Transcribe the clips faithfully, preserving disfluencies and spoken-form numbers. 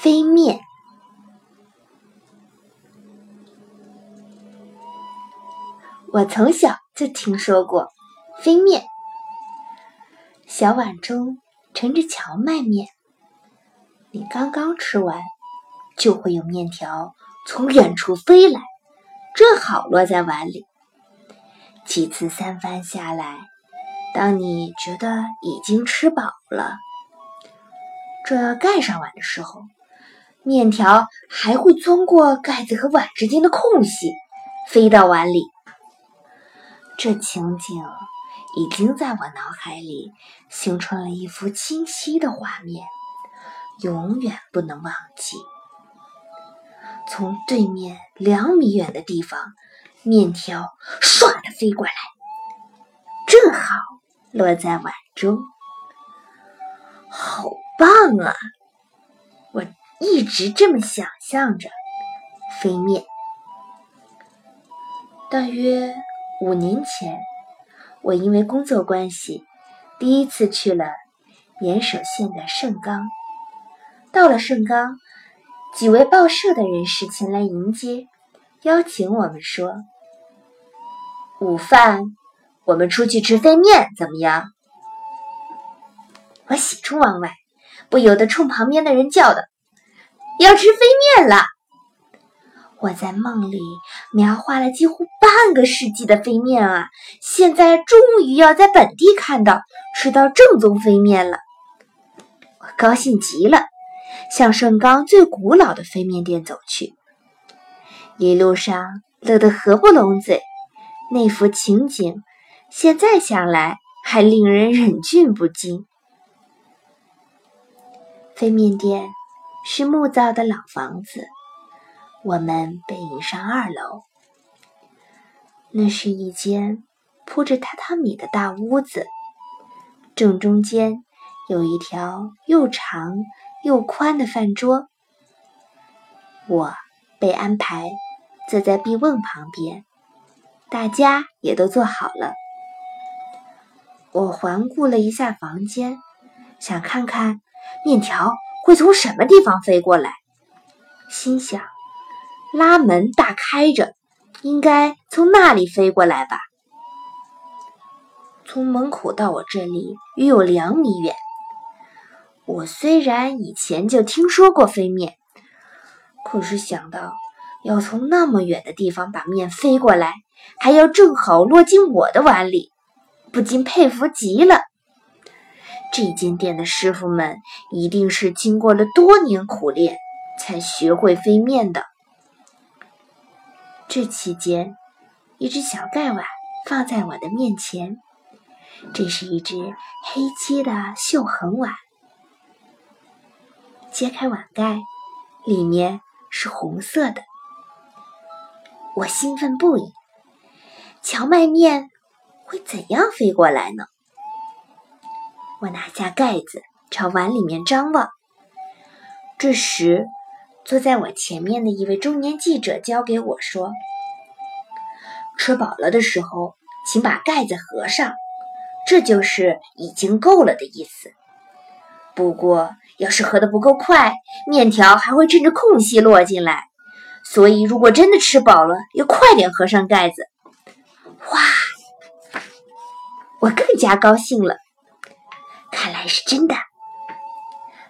飞面。我从小就听说过飞面，小碗中盛着荞麦面，你刚刚吃完，就会有面条从远处飞来，正好落在碗里。几次三番下来，当你觉得已经吃饱了，正要盖上碗的时候，面条还会钻过盖子和碗之间的空隙，飞到碗里。这情景已经在我脑海里形成了一幅清晰的画面，永远不能忘记。从对面两米远的地方，面条唰地飞过来，正好落在碗中。好棒啊！我一直这么想象着飞面。大约五年前，我因为工作关系第一次去了岩手县的盛冈。到了盛冈，几位报社的人士前来迎接，邀请我们说，午饭我们出去吃飞面怎么样？我喜出望外，不由得冲旁边的人叫道，要吃飞面了！我在梦里描画了几乎半个世纪的飞面啊，现在终于要在本地看到吃到正宗飞面了。我高兴极了，向盛冈最古老的飞面店走去。一路上乐得合不拢嘴，那幅情景现在想来还令人忍俊不禁。飞面店是木造的老房子，我们被引上二楼。那是一间铺着榻榻米的大屋子，正中间有一条又长又宽的饭桌。我被安排坐在壁瓮旁边，大家也都坐好了。我环顾了一下房间，想看看面条会从什么地方飞过来，心想拉门大开着，应该从那里飞过来吧。从门口到我这里约有两米远。我虽然以前就听说过飞面，可是想到要从那么远的地方把面飞过来，还要正好落进我的碗里，不禁佩服极了。这间店的师傅们一定是经过了多年苦练才学会飞面的。这期间，一只小盖碗放在我的面前，这是一只黑漆的锈痕碗。揭开碗盖，里面是红色的。我兴奋不已，荞麦面会怎样飞过来呢？我拿下盖子，朝碗里面张望。这时坐在我前面的一位中年记者交给我说，吃饱了的时候请把盖子合上，这就是已经够了的意思。不过要是合得不够快，面条还会趁着空隙落进来，所以如果真的吃饱了，要快点合上盖子。哇，我更加高兴了，看来是真的。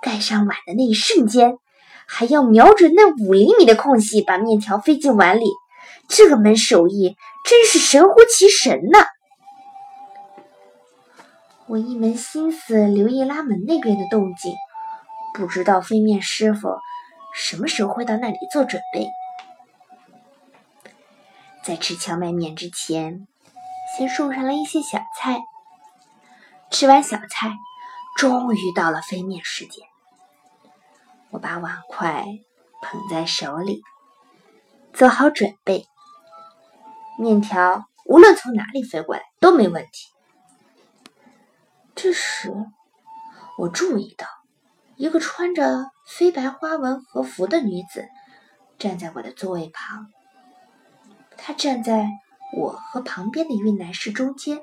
盖上碗的那一瞬间，还要瞄准那五厘米的空隙把面条飞进碗里，这门手艺真是神乎其神呢、啊！我一门心思留意拉门那边的动静，不知道飞面师傅什么时候会到那里做准备。在吃荞麦面之前，先送上了一些小菜。吃完小菜，终于到了飞面时间。我把碗筷捧在手里，做好准备。面条无论从哪里飞过来都没问题。这时，我注意到一个穿着绯白花纹和服的女子站在我的座位旁。她站在我和旁边的运来室中间，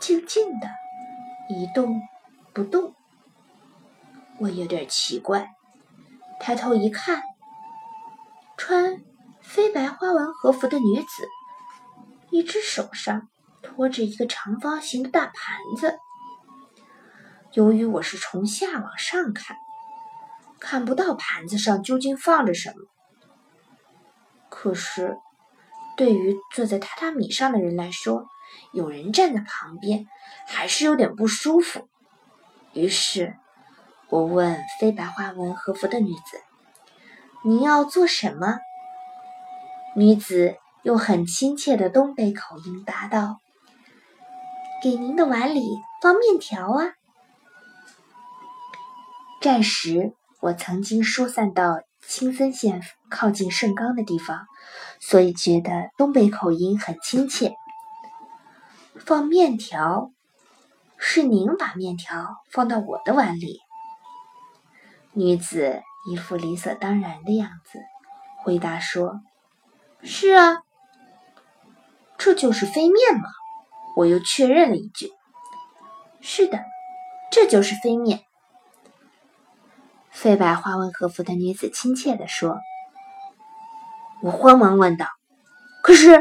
静静的，一动不动。我有点奇怪，抬头一看，穿飞白花纹和服的女子，一只手上托着一个长方形的大盘子。由于我是从下往上看，看不到盘子上究竟放着什么，可是对于坐在榻榻米上的人来说，有人站在旁边还是有点不舒服。于是我问非白花纹和服的女子，您要做什么？女子用很亲切的东北口音答道，给您的碗里放面条啊。战时我曾经疏散到青森县靠近盛冈的地方，所以觉得东北口音很亲切。放面条，是您把面条放到我的碗里。女子一副理所当然的样子，回答说，是啊，这就是飞面吗？我又确认了一句，是的，这就是飞面。飞白花纹和服的女子亲切地说。我慌忙问道，可是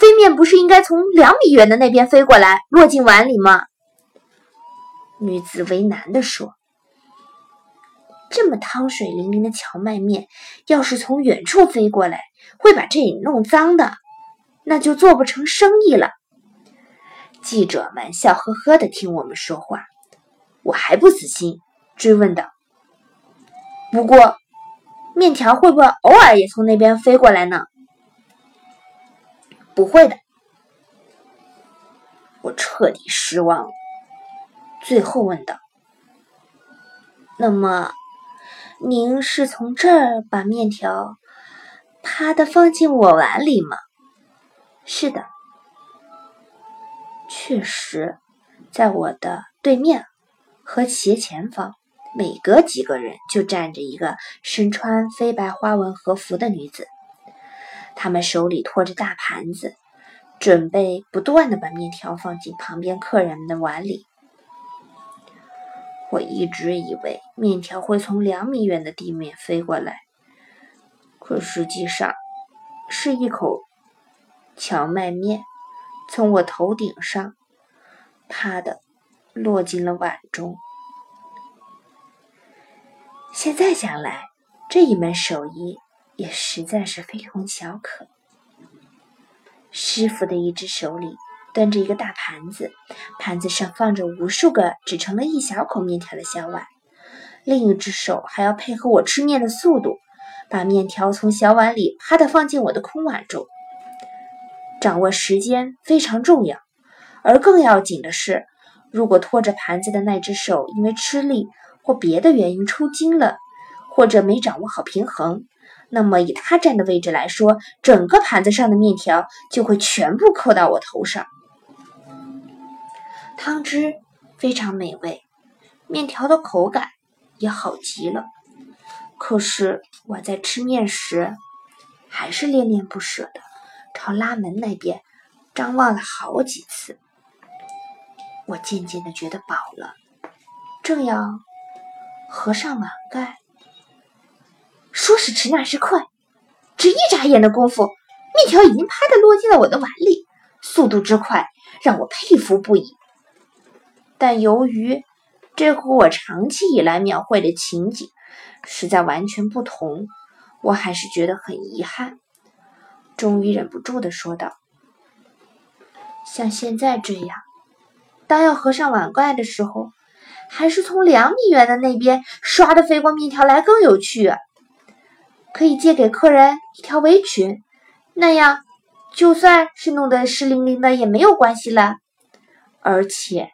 飞面不是应该从两米远的那边飞过来落进碗里吗？女子为难地说，这么汤水淋淋的荞麦面，要是从远处飞过来，会把这里弄脏的，那就做不成生意了。记者们笑呵呵地听我们说话，我还不死心，追问道，不过面条会不会偶尔也从那边飞过来呢？不会的。我彻底失望了，最后问道，那么您是从这儿把面条啪的放进我碗里吗？是的。确实，在我的对面和斜前方，每隔几个人就站着一个身穿飞白花纹和服的女子，她们手里托着大盘子，准备不断地把面条放进旁边客人的碗里。我一直以为面条会从两米远的地面飞过来，可实际上是一口荞麦面从我头顶上啪的落进了碗中。现在想来，这一门手艺也实在是非同小可。师傅的一只手里端着一个大盘子，盘子上放着无数个只盛了一小口面条的小碗，另一只手还要配合我吃面的速度，把面条从小碗里啪的放进我的空碗中。掌握时间非常重要，而更要紧的是，如果拖着盘子的那只手因为吃力或别的原因抽筋了，或者没掌握好平衡，那么以他站的位置来说，整个盘子上的面条就会全部扣到我头上。汤汁非常美味，面条的口感也好极了，可是我在吃面时还是恋恋不舍的朝拉门那边张望了好几次。我渐渐的觉得饱了，正要合上碗盖，说时迟那时快，只一眨眼的功夫，面条已经啪的落进了我的碗里，速度之快让我佩服不已。但由于这和我长期以来描绘的情景实在完全不同，我还是觉得很遗憾。终于忍不住地说道，像现在这样，当要合上碗盖的时候，还是从两米远的那边刷的飞过面条来更有趣啊。可以借给客人一条围裙，那样就算是弄得湿淋淋的也没有关系了。而且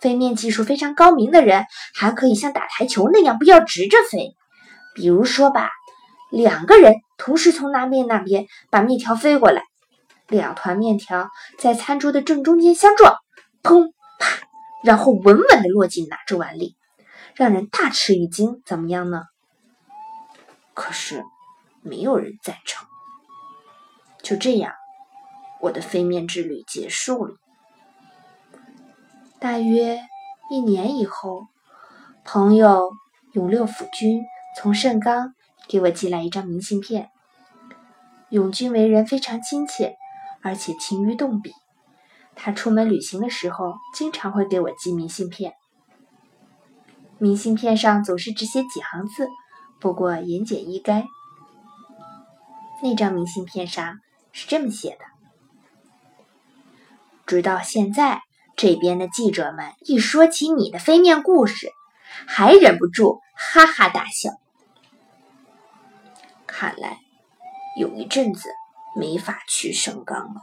飞面技术非常高明的人，还可以像打台球那样不要直着飞。比如说吧，两个人同时从那面那边把面条飞过来，两团面条在餐桌的正中间相撞，砰啪，然后稳稳地落进哪只碗里，让人大吃一惊，怎么样呢？可是没有人赞成。就这样，我的飞面之旅结束了。大约一年以后，朋友永六辅君从盛冈给我寄来一张明信片。永君为人非常亲切，而且勤于动笔。他出门旅行的时候，经常会给我寄明信片。明信片上总是只写几行字，不过言简意赅。那张明信片上是这么写的：直到现在，这边的记者们一说起你的飞面故事，还忍不住哈哈大笑。看来有一阵子没法去盛冈了。